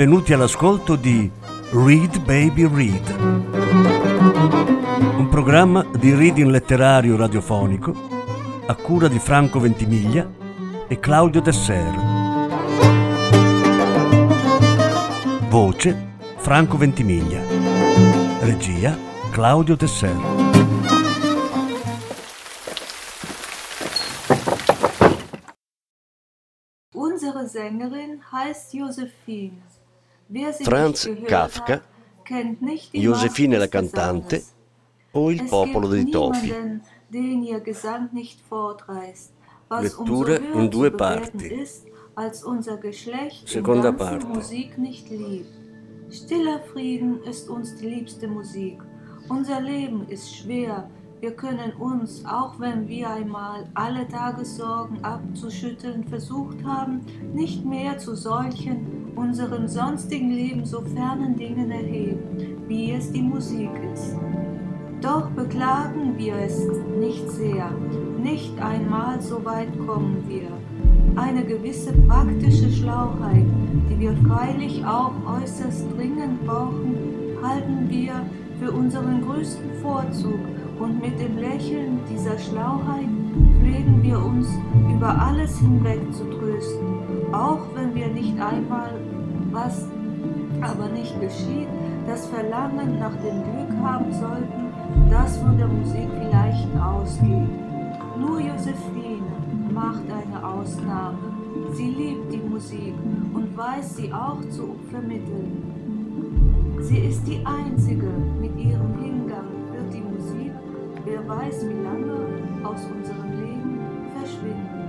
benvenuti all'ascolto di Read Baby Read, un programma di reading letterario radiofonico a cura di Franco Ventimiglia e Claudio Tesser. Voce Franco Ventimiglia, regia Claudio Tesser. Franz Kafka, Josefine la cantante o Il popolo dei topi. Lettura in due parti. Seconda parte. Stiller Frieden ist uns die liebste Musik. Unser Leben ist schwer. Wir können uns, auch wenn wir einmal alle Tagessorgen abzuschütteln versucht haben, nicht mehr zu solchen, unserem sonstigen Leben so fernen Dingen erheben, wie es die Musik ist. Doch beklagen wir es nicht sehr, nicht einmal so weit kommen wir. Eine gewisse praktische Schlauheit, die wir freilich auch äußerst dringend brauchen, halten wir für unseren größten Vorzug. Und mit dem Lächeln dieser Schlauheit pflegen wir uns über alles hinweg zu trösten, auch wenn wir nicht einmal, was aber nicht geschieht, das Verlangen nach dem Glück haben sollten, das von der Musik vielleicht ausgeht. Nur Josefine macht eine Ausnahme. Sie liebt die Musik und weiß sie auch zu vermitteln. Sie ist die Einzige mit ihrem Hingang für die Musik. Wer weiß, wie lange aus unserem Leben verschwinden.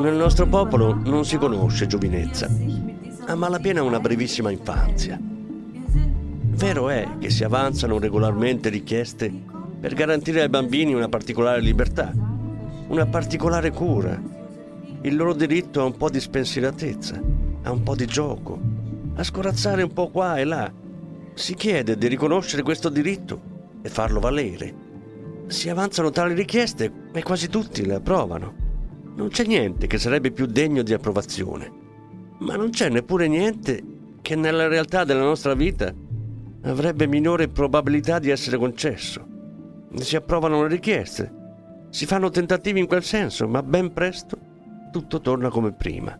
Nel nostro popolo non si conosce giovinezza, a malapena una brevissima infanzia. Vero è che si avanzano regolarmente richieste per garantire ai bambini una particolare libertà, una particolare cura, il loro diritto a un po' di spensieratezza, a un po' di gioco, a scorazzare un po' qua e là. Si chiede di riconoscere questo diritto e farlo valere. Si avanzano tali richieste e quasi tutti le approvano. Non c'è niente che sarebbe più degno di approvazione, ma non c'è neppure niente che nella realtà della nostra vita avrebbe minore probabilità di essere concesso. Si approvano le richieste, si fanno tentativi in quel senso, ma ben presto tutto torna come prima.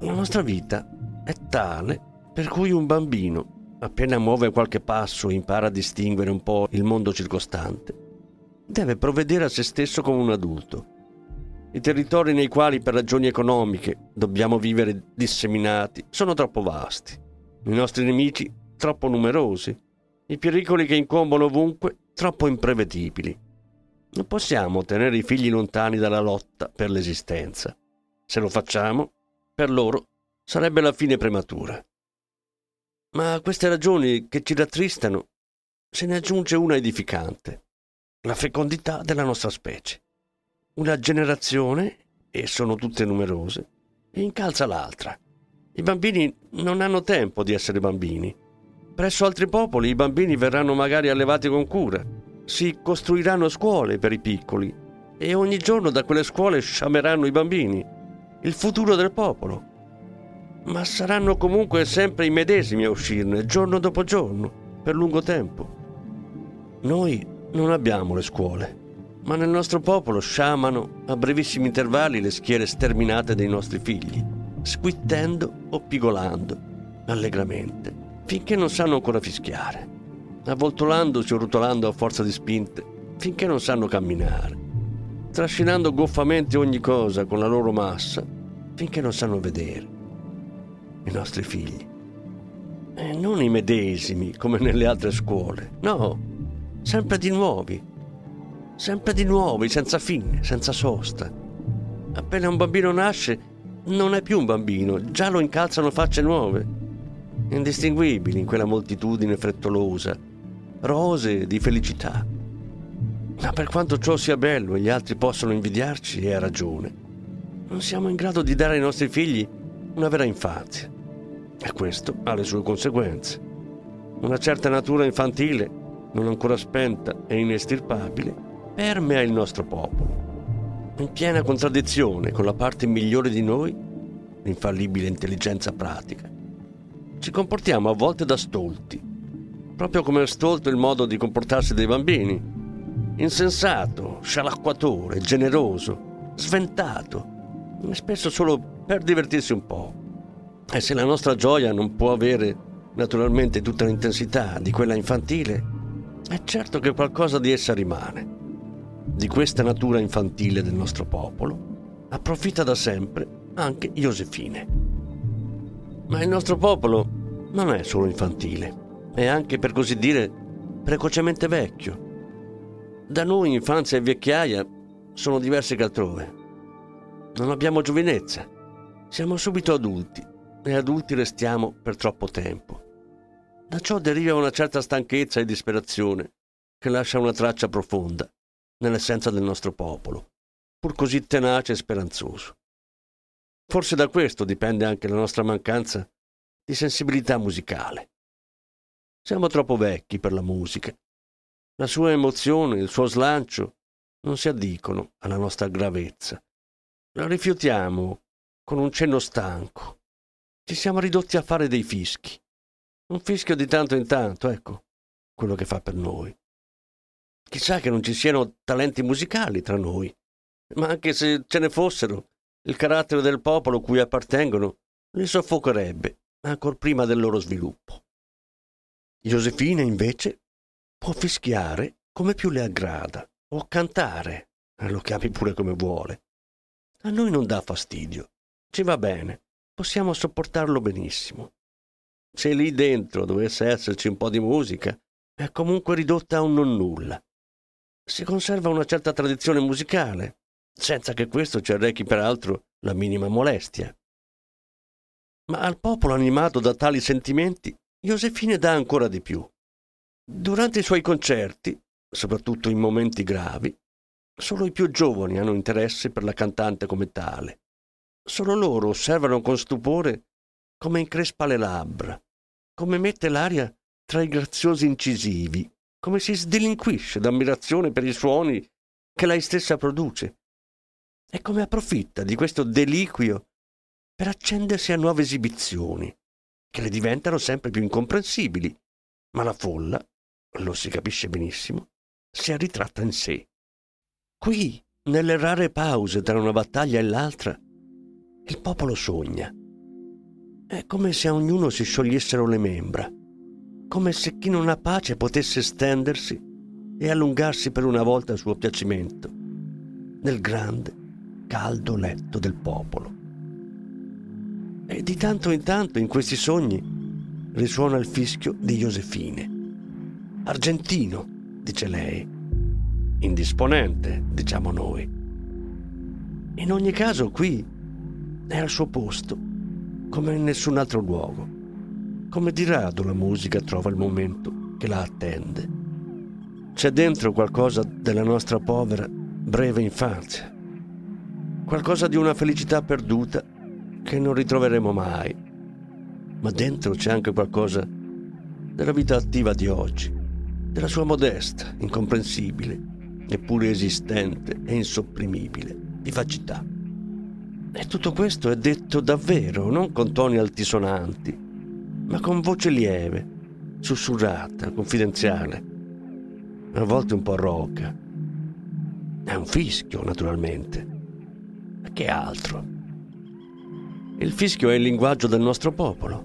La nostra vita è tale per cui un bambino appena muove qualche passo e impara a distinguere un po' il mondo circostante, deve provvedere a se stesso come un adulto. I territori nei quali per ragioni economiche dobbiamo vivere disseminati sono troppo vasti, i nostri nemici troppo numerosi, i pericoli che incombono ovunque troppo imprevedibili. Non possiamo tenere i figli lontani dalla lotta per l'esistenza. Se lo facciamo, per loro sarebbe la fine prematura. Ma queste ragioni che ci rattristano se ne aggiunge una edificante, la fecondità della nostra specie. Una generazione, e sono tutte numerose, incalza l'altra. I bambini non hanno tempo di essere bambini. Presso altri popoli i bambini verranno magari allevati con cura, si costruiranno scuole per i piccoli e ogni giorno da quelle scuole sciameranno i bambini, il futuro del popolo. Ma saranno comunque sempre i medesimi a uscirne, giorno dopo giorno, per lungo tempo. Noi non abbiamo le scuole, ma nel nostro popolo sciamano a brevissimi intervalli le schiere sterminate dei nostri figli, squittendo o pigolando allegramente, finché non sanno ancora fischiare, avvoltolandosi o rotolando a forza di spinte, finché non sanno camminare, trascinando goffamente ogni cosa con la loro massa, finché non sanno vedere. I nostri figli. E non i medesimi come nelle altre scuole, no, sempre di nuovi, senza fine, senza sosta. Appena un bambino nasce, non è più un bambino, già lo incalzano facce nuove, indistinguibili in quella moltitudine frettolosa, rose di felicità. Ma per quanto ciò sia bello e gli altri possono invidiarci, e ha ragione, non siamo in grado di dare ai nostri figli una vera infanzia. E questo ha le sue conseguenze. Una certa natura infantile, non ancora spenta e inestirpabile, permea il nostro popolo, in piena contraddizione con la parte migliore di noi, l'infallibile intelligenza pratica. Ci comportiamo a volte da stolti, proprio come è stolto il modo di comportarsi dei bambini. Insensato, scialacquatore, generoso, sventato, spesso solo per divertirsi un po'. E se la nostra gioia non può avere naturalmente tutta l'intensità di quella infantile, è certo che qualcosa di essa rimane. Di questa natura infantile del nostro popolo approfitta da sempre anche Josefine. Ma il nostro popolo non è solo infantile, è anche, per così dire, precocemente vecchio. Da noi infanzia e vecchiaia sono diverse che altrove. Non abbiamo giovinezza, siamo subito adulti e adulti restiamo per troppo tempo. Da ciò deriva una certa stanchezza e disperazione che lascia una traccia profonda nell'essenza del nostro popolo, pur così tenace e speranzoso. Forse da questo dipende anche la nostra mancanza di sensibilità musicale. Siamo troppo vecchi per la musica. La sua emozione, il suo slancio non si addicono alla nostra gravezza. La rifiutiamo con un cenno stanco. Ci siamo ridotti a fare dei fischi. Un fischio di tanto in tanto, ecco, quello che fa per noi. Chissà che non ci siano talenti musicali tra noi, ma anche se ce ne fossero, il carattere del popolo cui appartengono li soffocherebbe ancor prima del loro sviluppo. Josefine, invece, può fischiare come più le aggrada o cantare, lo chiami pure come vuole. A noi non dà fastidio, ci va bene, possiamo sopportarlo benissimo. Se lì dentro dovesse esserci un po' di musica, è comunque ridotta a un non nulla. Si conserva una certa tradizione musicale, senza che questo ci arrechi peraltro la minima molestia. Ma al popolo animato da tali sentimenti, Josefine dà ancora di più. Durante i suoi concerti, soprattutto in momenti gravi, solo i più giovani hanno interesse per la cantante come tale. Solo loro osservano con stupore come increspa le labbra, come mette l'aria tra i graziosi incisivi, come si sdelinquisce d'ammirazione per i suoni che lei stessa produce. E come approfitta di questo deliquio per accendersi a nuove esibizioni, che le diventano sempre più incomprensibili, ma la folla, lo si capisce benissimo, si è ritratta in sé. Qui, nelle rare pause tra una battaglia e l'altra, il popolo sogna. È come se a ognuno si sciogliessero le membra, come se chi non ha pace potesse stendersi e allungarsi per una volta a suo piacimento, nel grande caldo letto del popolo. E di tanto in tanto in questi sogni risuona il fischio di Josefine. Argentino, dice lei. Indisponente, diciamo noi. In ogni caso qui è al suo posto, come in nessun altro luogo. Come di rado la musica trova il momento che la attende. C'è dentro qualcosa della nostra povera, breve infanzia. Qualcosa di una felicità perduta che non ritroveremo mai. Ma dentro c'è anche qualcosa della vita attiva di oggi, della sua modesta, incomprensibile, eppure esistente e insopprimibile vivacità. E tutto questo è detto davvero, non con toni altisonanti, ma con voce lieve, sussurrata, confidenziale, a volte un po' roca. È un fischio, naturalmente. Che altro? Il fischio è il linguaggio del nostro popolo.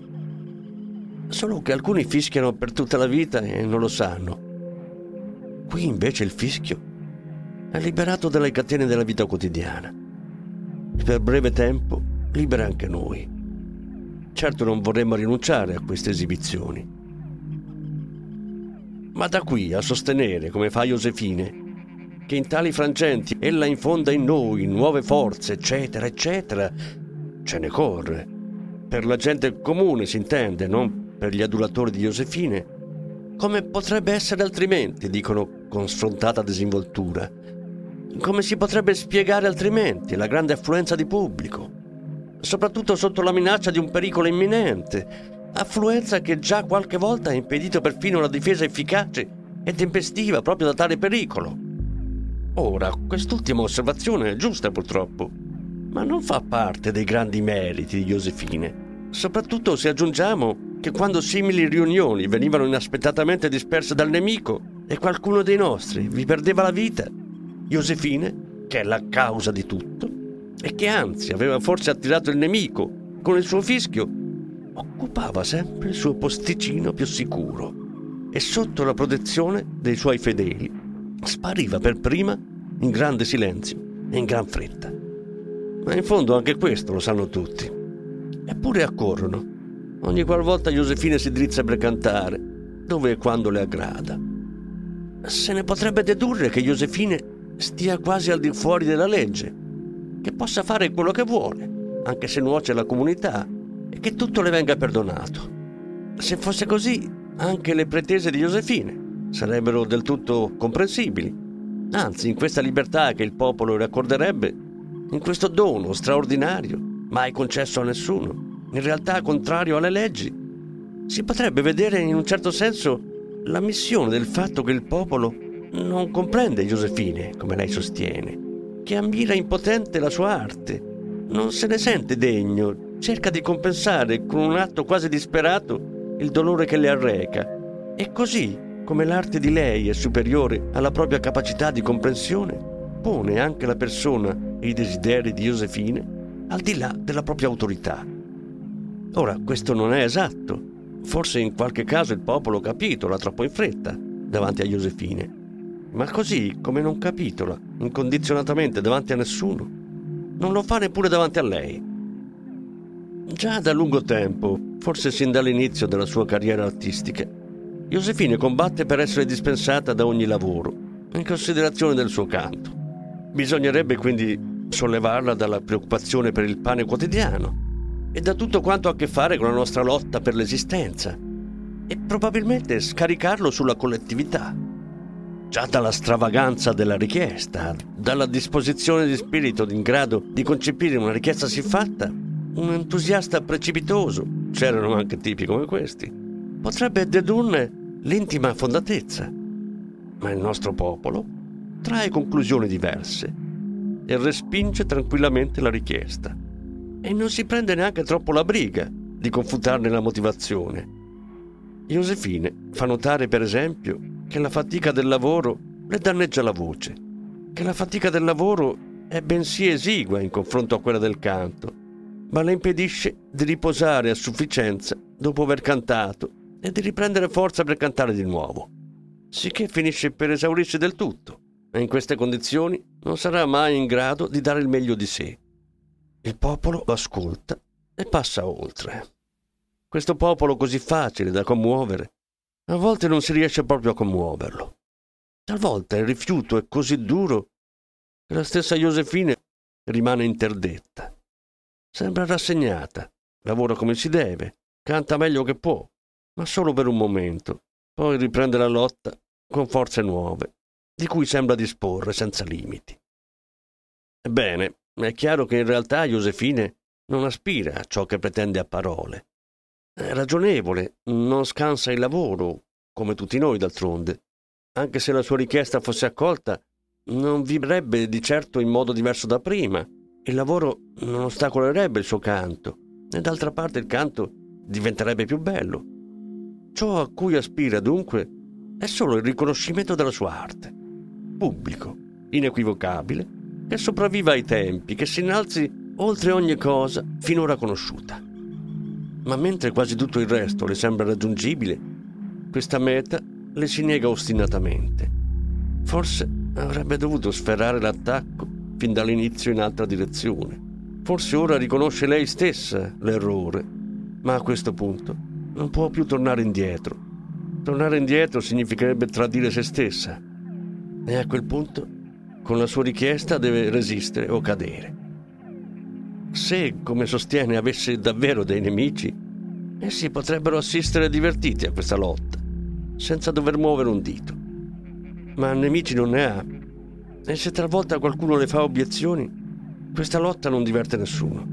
Solo che alcuni fischiano per tutta la vita e non lo sanno. Qui invece il fischio è liberato dalle catene della vita quotidiana e per breve tempo libera anche noi. Certo non vorremmo rinunciare a queste esibizioni. Ma da qui a sostenere, come fa Josefine, che in tali frangenti ella infonda in noi nuove forze, eccetera, eccetera, ce ne corre. Per la gente comune si intende, non per gli adulatori di Josefine. Come potrebbe essere altrimenti, dicono con sfrontata disinvoltura. Come si potrebbe spiegare altrimenti la grande affluenza di pubblico, soprattutto sotto la minaccia di un pericolo imminente, affluenza che già qualche volta ha impedito perfino una difesa efficace e tempestiva proprio da tale pericolo. Ora, quest'ultima osservazione è giusta purtroppo, ma non fa parte dei grandi meriti di Josefine, soprattutto se aggiungiamo che quando simili riunioni venivano inaspettatamente disperse dal nemico e qualcuno dei nostri vi perdeva la vita, Josefine, che è la causa di tutto e che anzi aveva forse attirato il nemico con il suo fischio, occupava sempre il suo posticino più sicuro e sotto la protezione dei suoi fedeli spariva per prima in grande silenzio e in gran fretta. Ma in fondo anche questo lo sanno tutti, eppure accorrono ogni qualvolta Josefine si drizza per cantare, dove e quando le aggrada. Se ne potrebbe dedurre che Josefine stia quasi al di fuori della legge, che possa fare quello che vuole, anche se nuoce alla comunità, e che tutto le venga perdonato. Se fosse così, anche le pretese di Josefine sarebbero del tutto comprensibili. Anzi, in questa libertà che il popolo le accorderebbe, in questo dono straordinario, mai concesso a nessuno, in realtà contrario alle leggi, si potrebbe vedere in un certo senso la missione del fatto che il popolo non comprende Josefine, come lei sostiene, che ammira impotente la sua arte, non se ne sente degno, cerca di compensare con un atto quasi disperato il dolore che le arreca. E così, come l'arte di lei è superiore alla propria capacità di comprensione, pone anche la persona e i desideri di Josefine al di là della propria autorità. Ora, questo non è esatto. Forse in qualche caso il popolo capitola troppo in fretta davanti a Josefine. Ma così come non capitola incondizionatamente davanti a nessuno, non lo fa neppure davanti a lei. Già da lungo tempo, forse sin dall'inizio della sua carriera artistica, Josefine combatte per essere dispensata da ogni lavoro, in considerazione del suo canto. Bisognerebbe quindi sollevarla dalla preoccupazione per il pane quotidiano e da tutto quanto ha a che fare con la nostra lotta per l'esistenza, e probabilmente scaricarlo sulla collettività. Già dalla stravaganza della richiesta, dalla disposizione di spirito in grado di concepire una richiesta siffatta, un entusiasta precipitoso, c'erano anche tipi come questi, potrebbe dedurne l'intima fondatezza. Ma il nostro popolo trae conclusioni diverse e respinge tranquillamente la richiesta. E non si prende neanche troppo la briga di confutarne la motivazione. Josefine fa notare, per esempio, che la fatica del lavoro le danneggia la voce, che la fatica del lavoro è bensì esigua in confronto a quella del canto, ma le impedisce di riposare a sufficienza dopo aver cantato e di riprendere forza per cantare di nuovo, sicché finisce per esaurirsi del tutto e in queste condizioni non sarà mai in grado di dare il meglio di sé. Il popolo lo ascolta e passa oltre. Questo popolo così facile da commuovere, a volte non si riesce proprio a commuoverlo. Talvolta il rifiuto è così duro che la stessa Josefine rimane interdetta. Sembra rassegnata, lavora come si deve, canta meglio che può, ma solo per un momento, poi riprende la lotta con forze nuove, di cui sembra disporre senza limiti. Ebbene, è chiaro che in realtà Josefine non aspira a ciò che pretende a parole. È ragionevole, non scansa il lavoro, come tutti noi d'altronde. Anche se la sua richiesta fosse accolta, non vibrerebbe di certo in modo diverso da prima. Il lavoro non ostacolerebbe il suo canto, e d'altra parte il canto diventerebbe più bello. Ciò a cui aspira, dunque, è solo il riconoscimento della sua arte, pubblico, inequivocabile, che sopravviva ai tempi, che si innalzi oltre ogni cosa finora conosciuta. Ma mentre quasi tutto il resto le sembra raggiungibile, questa meta le si nega ostinatamente. Forse avrebbe dovuto sferrare l'attacco fin dall'inizio in altra direzione. Forse ora riconosce lei stessa l'errore, ma a questo punto non può più tornare indietro. Tornare indietro significherebbe tradire se stessa, e a quel punto con la sua richiesta deve resistere o cadere. Se, come sostiene, avesse davvero dei nemici, essi potrebbero assistere divertiti a questa lotta, senza dover muovere un dito. Ma nemici non ne ha, e se talvolta qualcuno le fa obiezioni, questa lotta non diverte nessuno.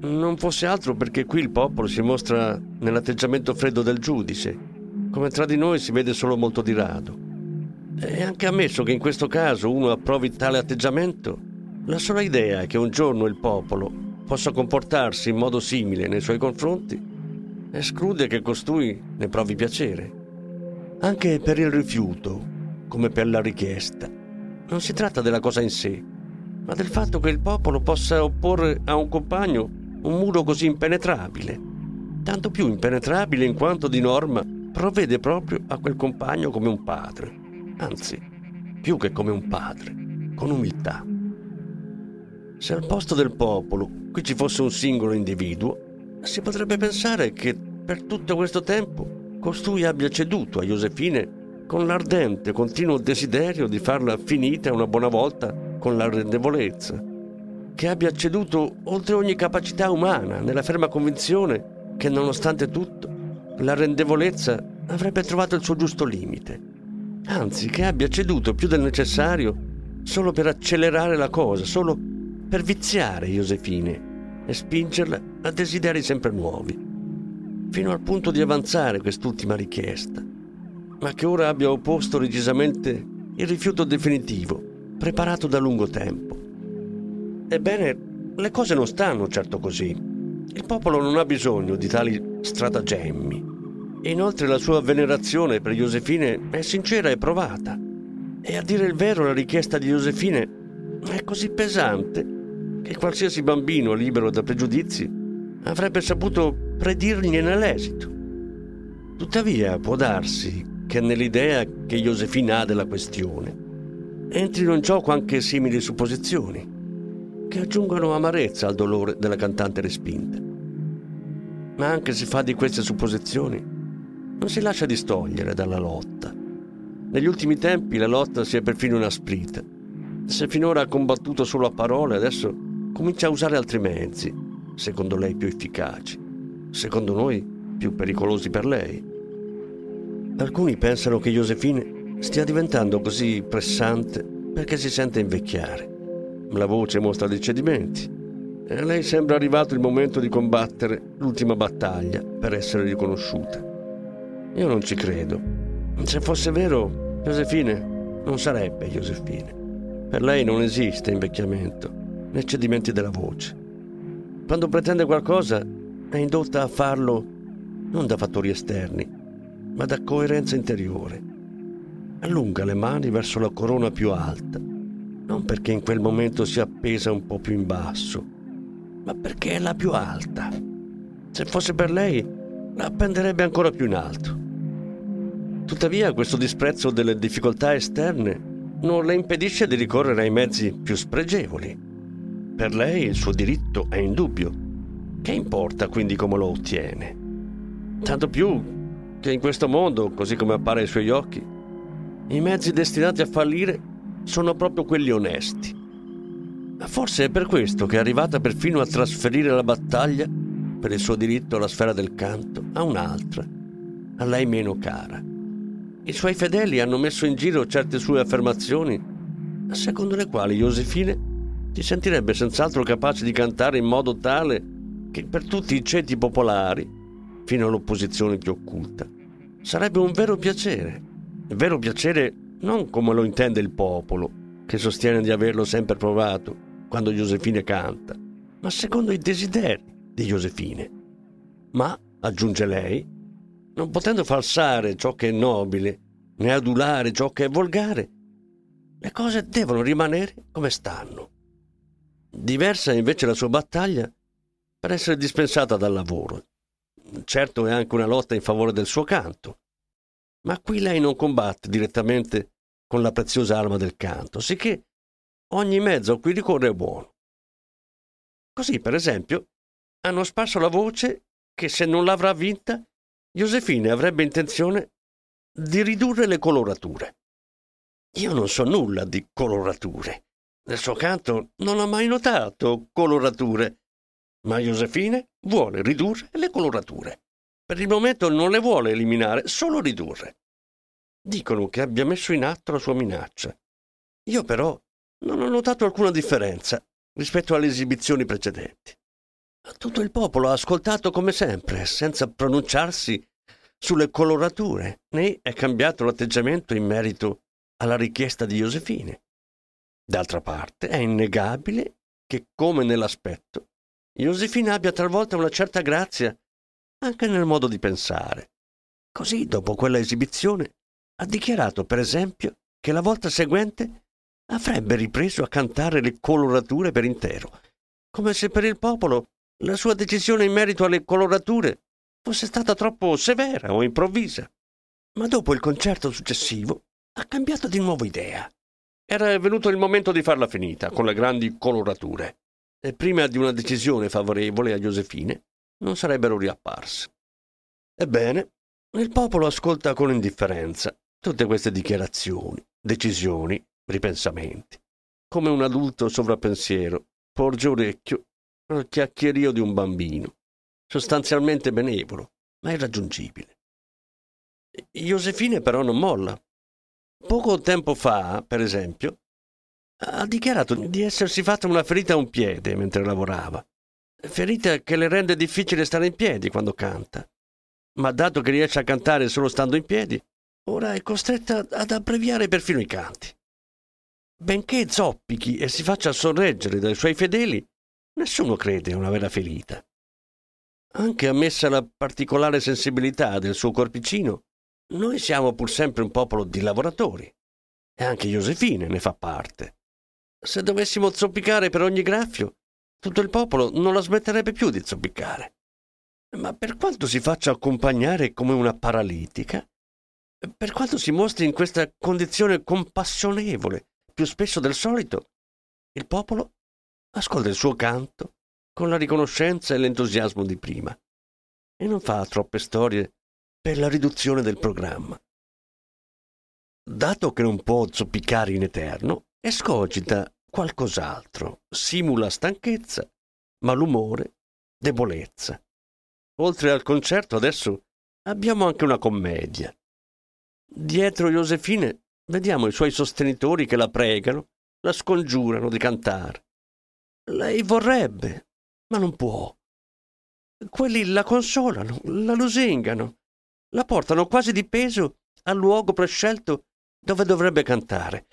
Non fosse altro perché qui il popolo si mostra nell'atteggiamento freddo del giudice, come tra di noi si vede solo molto di rado. E anche ammesso che in questo caso uno approvi tale atteggiamento, La sola idea che un giorno il popolo possa comportarsi in modo simile nei suoi confronti esclude che costui ne provi piacere. Anche per il rifiuto, come per la richiesta, non si tratta della cosa in sé, ma del fatto che il popolo possa opporre a un compagno un muro così impenetrabile, tanto più impenetrabile in quanto di norma provvede proprio a quel compagno come un padre, anzi, più che come un padre, con umiltà. Se al posto del popolo qui ci fosse un singolo individuo, si potrebbe pensare che per tutto questo tempo costui abbia ceduto a Josefine con l'ardente, continuo desiderio di farla finita una buona volta con la rendevolezza, che abbia ceduto oltre ogni capacità umana nella ferma convinzione che, nonostante tutto, la rendevolezza avrebbe trovato il suo giusto limite, anzi che abbia ceduto più del necessario solo per accelerare la cosa, solo per viziare Josefine e spingerla a desideri sempre nuovi, fino al punto di avanzare quest'ultima richiesta, ma che ora abbia opposto decisamente il rifiuto definitivo preparato da lungo tempo. Ebbene, le cose non stanno certo così. Il popolo non ha bisogno di tali stratagemmi. E inoltre la sua venerazione per Josefine è sincera e provata. E a dire il vero la richiesta di Josefine è così pesante che qualsiasi bambino libero da pregiudizi avrebbe saputo predirgliene l'esito. Tuttavia può darsi che nell'idea che Josefine ha della questione entrino in gioco anche simili supposizioni, che aggiungono amarezza al dolore della cantante respinta. Ma anche se fa di queste supposizioni, non si lascia distogliere dalla lotta. Negli ultimi tempi la lotta si è perfino inasprita. Se finora ha combattuto solo a parole, adesso comincia a usare altri mezzi, secondo lei più efficaci, secondo noi più pericolosi per lei. Alcuni pensano che Josefine stia diventando così pressante perché si sente invecchiare. La voce mostra dei cedimenti e a lei sembra arrivato il momento di combattere l'ultima battaglia per essere riconosciuta. Io non ci credo. Se fosse vero, Josefine non sarebbe Josefine. Per lei non esiste invecchiamento né cedimenti della voce. Quando pretende qualcosa è indotta a farlo non da fattori esterni, ma da coerenza interiore. Allunga le mani verso la corona più alta, non perché in quel momento sia appesa un po' più in basso, ma perché è la più alta. Se fosse per lei, la appenderebbe ancora più in alto. Tuttavia, questo disprezzo delle difficoltà esterne non le impedisce di ricorrere ai mezzi più spregevoli. Per lei il suo diritto è indubbio. Che importa quindi come lo ottiene? Tanto più che in questo mondo, così come appare ai suoi occhi, i mezzi destinati a fallire sono proprio quelli onesti. Forse è per questo che è arrivata perfino a trasferire la battaglia per il suo diritto alla sfera del canto a un'altra, a lei meno cara. I suoi fedeli hanno messo in giro certe sue affermazioni, secondo le quali Josefine si sentirebbe senz'altro capace di cantare in modo tale che per tutti i ceti popolari, fino all'opposizione più occulta, sarebbe un vero piacere. Il vero piacere non come lo intende il popolo, che sostiene di averlo sempre provato quando Josefine canta, ma secondo i desideri di Josefine. Ma, aggiunge lei, non potendo falsare ciò che è nobile, né adulare ciò che è volgare, le cose devono rimanere come stanno. Diversa è invece la sua battaglia per essere dispensata dal lavoro. Certo è anche una lotta in favore del suo canto, ma qui lei non combatte direttamente con la preziosa arma del canto, sicché ogni mezzo a cui ricorre è buono. Così, per esempio, hanno sparso la voce che, se non l'avrà vinta, Josefine avrebbe intenzione di ridurre le colorature. Io non so nulla di colorature. Nel suo canto non ho mai notato colorature, ma Josefine vuole ridurre le colorature. Per il momento non le vuole eliminare, solo ridurre. Dicono che abbia messo in atto la sua minaccia. Io però non ho notato alcuna differenza rispetto alle esibizioni precedenti. Tutto il popolo ha ascoltato come sempre, senza pronunciarsi sulle colorature, né è cambiato l'atteggiamento in merito alla richiesta di Josefine. D'altra parte, è innegabile che, come nell'aspetto, Josefine abbia talvolta una certa grazia, anche nel modo di pensare. Così, dopo quella esibizione, ha dichiarato, per esempio, che la volta seguente avrebbe ripreso a cantare le colorature per intero, come se per il popolo la sua decisione in merito alle colorature fosse stata troppo severa o improvvisa. Ma dopo il concerto successivo ha cambiato di nuovo idea. Era venuto il momento di farla finita con le grandi colorature, e prima di una decisione favorevole a Josefine non sarebbero riapparse. Ebbene, il popolo ascolta con indifferenza tutte queste dichiarazioni, decisioni, ripensamenti. Come un adulto sovrappensiero porge orecchio al chiacchierio di un bambino, sostanzialmente benevolo, ma irraggiungibile. Josefine però non molla. Poco tempo fa, per esempio, ha dichiarato di essersi fatta una ferita a un piede mentre lavorava, ferita che le rende difficile stare in piedi quando canta. Ma dato che riesce a cantare solo stando in piedi, ora è costretta ad abbreviare perfino i canti. Benché zoppichi e si faccia sorreggere dai suoi fedeli, nessuno crede a una vera ferita. Anche ammessa la particolare sensibilità del suo corpicino, noi siamo pur sempre un popolo di lavoratori, e anche Josefine ne fa parte. Se dovessimo zoppicare per ogni graffio, tutto il popolo non la smetterebbe più di zoppicare. Ma per quanto si faccia accompagnare come una paralitica, per quanto si mostri in questa condizione compassionevole, più spesso del solito, il popolo ascolta il suo canto con la riconoscenza e l'entusiasmo di prima e non fa troppe storie per la riduzione del programma. Dato che non può zoppicare in eterno, escogita qualcos'altro, simula stanchezza, malumore, debolezza. Oltre al concerto adesso abbiamo anche una commedia. Dietro Josefine vediamo i suoi sostenitori che la pregano, la scongiurano di cantare. Lei vorrebbe, ma non può. Quelli la consolano, la lusingano, la portano quasi di peso al luogo prescelto dove dovrebbe cantare.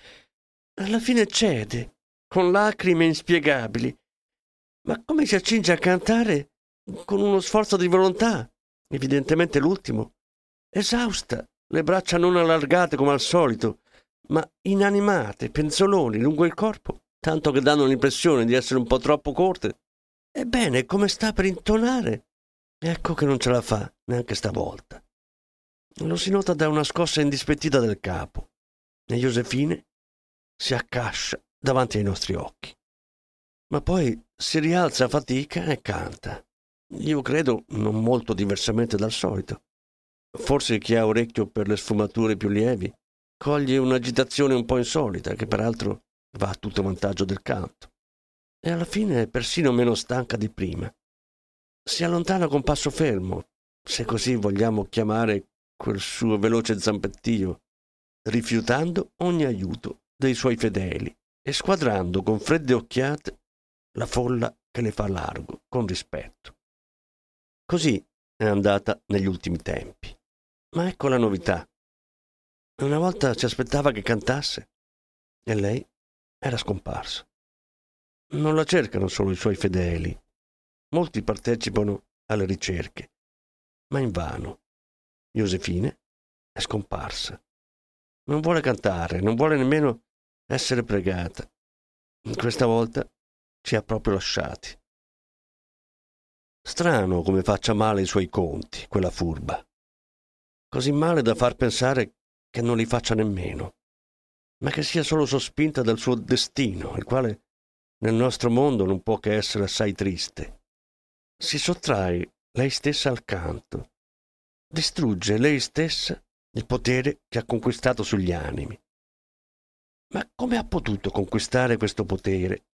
Alla fine cede, con lacrime inspiegabili. Ma come si accinge a cantare, con uno sforzo di volontà, evidentemente l'ultimo, esausta, le braccia non allargate come al solito, ma inanimate, penzoloni lungo il corpo, tanto che danno l'impressione di essere un po' troppo corte. Ebbene, come sta per intonare? Ecco che non ce la fa neanche stavolta. Lo si nota da una scossa indispettita del capo, e Josefine si accascia davanti ai nostri occhi. Ma poi si rialza a fatica e canta. Io credo non molto diversamente dal solito. Forse chi ha orecchio per le sfumature più lievi coglie un'agitazione un po' insolita che peraltro va a tutto vantaggio del canto, e alla fine è persino meno stanca di prima. Si allontana con passo fermo, se così vogliamo chiamare quel suo veloce zampettio, rifiutando ogni aiuto dei suoi fedeli e squadrando con fredde occhiate la folla che le fa largo con rispetto. Così è andata negli ultimi tempi. Ma ecco la novità. Una volta si aspettava che cantasse e lei era scomparsa. Non la cercano solo i suoi fedeli. Molti partecipano alle ricerche, ma invano. Josefine è scomparsa. Non vuole cantare, non vuole nemmeno essere pregata. Questa volta ci ha proprio lasciati. Strano come faccia male i suoi conti, quella furba. Così male da far pensare che non li faccia nemmeno, ma che sia solo sospinta dal suo destino, il quale nel nostro mondo non può che essere assai triste. Si sottrae lei stessa al canto, distrugge lei stessa il potere che ha conquistato sugli animi. Ma come ha potuto conquistare questo potere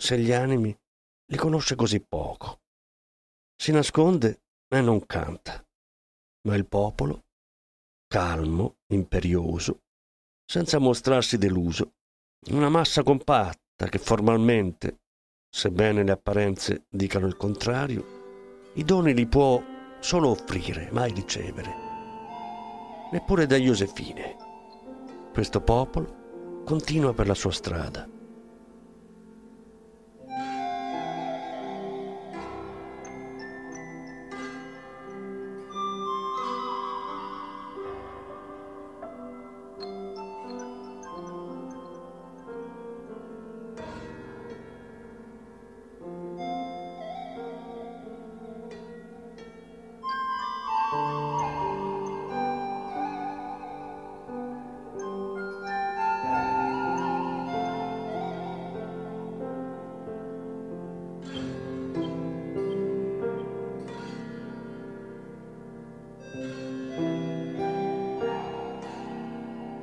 se gli animi li conosce così poco? Si nasconde e non canta, ma il popolo, calmo, imperioso, senza mostrarsi deluso, una massa compatta che formalmente, sebbene le apparenze dicano il contrario, i doni li può solo offrire, mai ricevere. Neppure da Josefine. Questo popolo continua per la sua strada,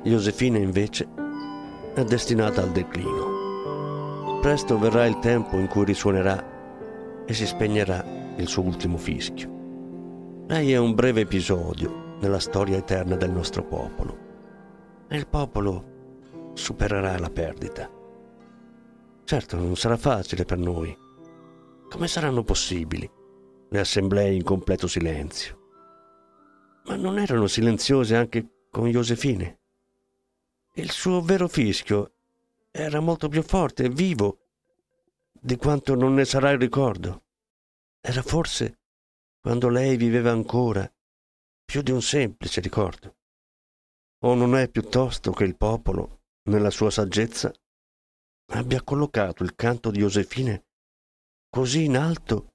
Josefine invece è destinata al declino. Presto verrà il tempo in cui risuonerà e si spegnerà il suo ultimo fischio. Lei è un breve episodio nella storia eterna del nostro popolo. E il popolo supererà la perdita. Certo, non sarà facile per noi. Come saranno possibili le assemblee in completo silenzio? Ma non erano silenziose anche con Josefine? Il suo vero fischio era molto più forte e vivo di quanto non ne sarà il ricordo. Era forse, quando lei viveva ancora, più di un semplice ricordo. O non è piuttosto che il popolo, nella sua saggezza, abbia collocato il canto di Josefine così in alto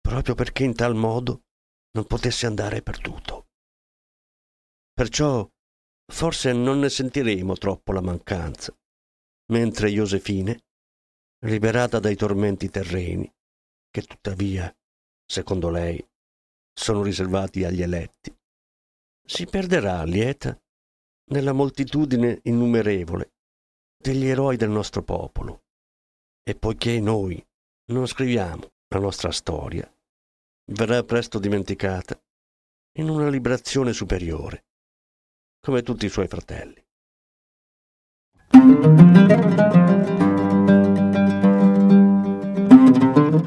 proprio perché in tal modo non potesse andare perduto. Perciò forse non ne sentiremo troppo la mancanza, mentre Josefine, liberata dai tormenti terreni, che tuttavia, secondo lei, sono riservati agli eletti, si perderà lieta nella moltitudine innumerevole degli eroi del nostro popolo. E poiché noi non scriviamo la nostra storia, verrà presto dimenticata in una librazione superiore, come tutti i suoi fratelli.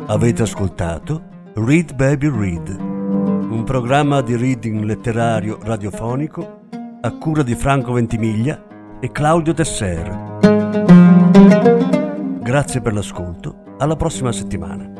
Avete ascoltato Read Baby Read, un programma di reading letterario radiofonico a cura di Franco Ventimiglia e Claudio Tesser. Grazie per l'ascolto, alla prossima settimana.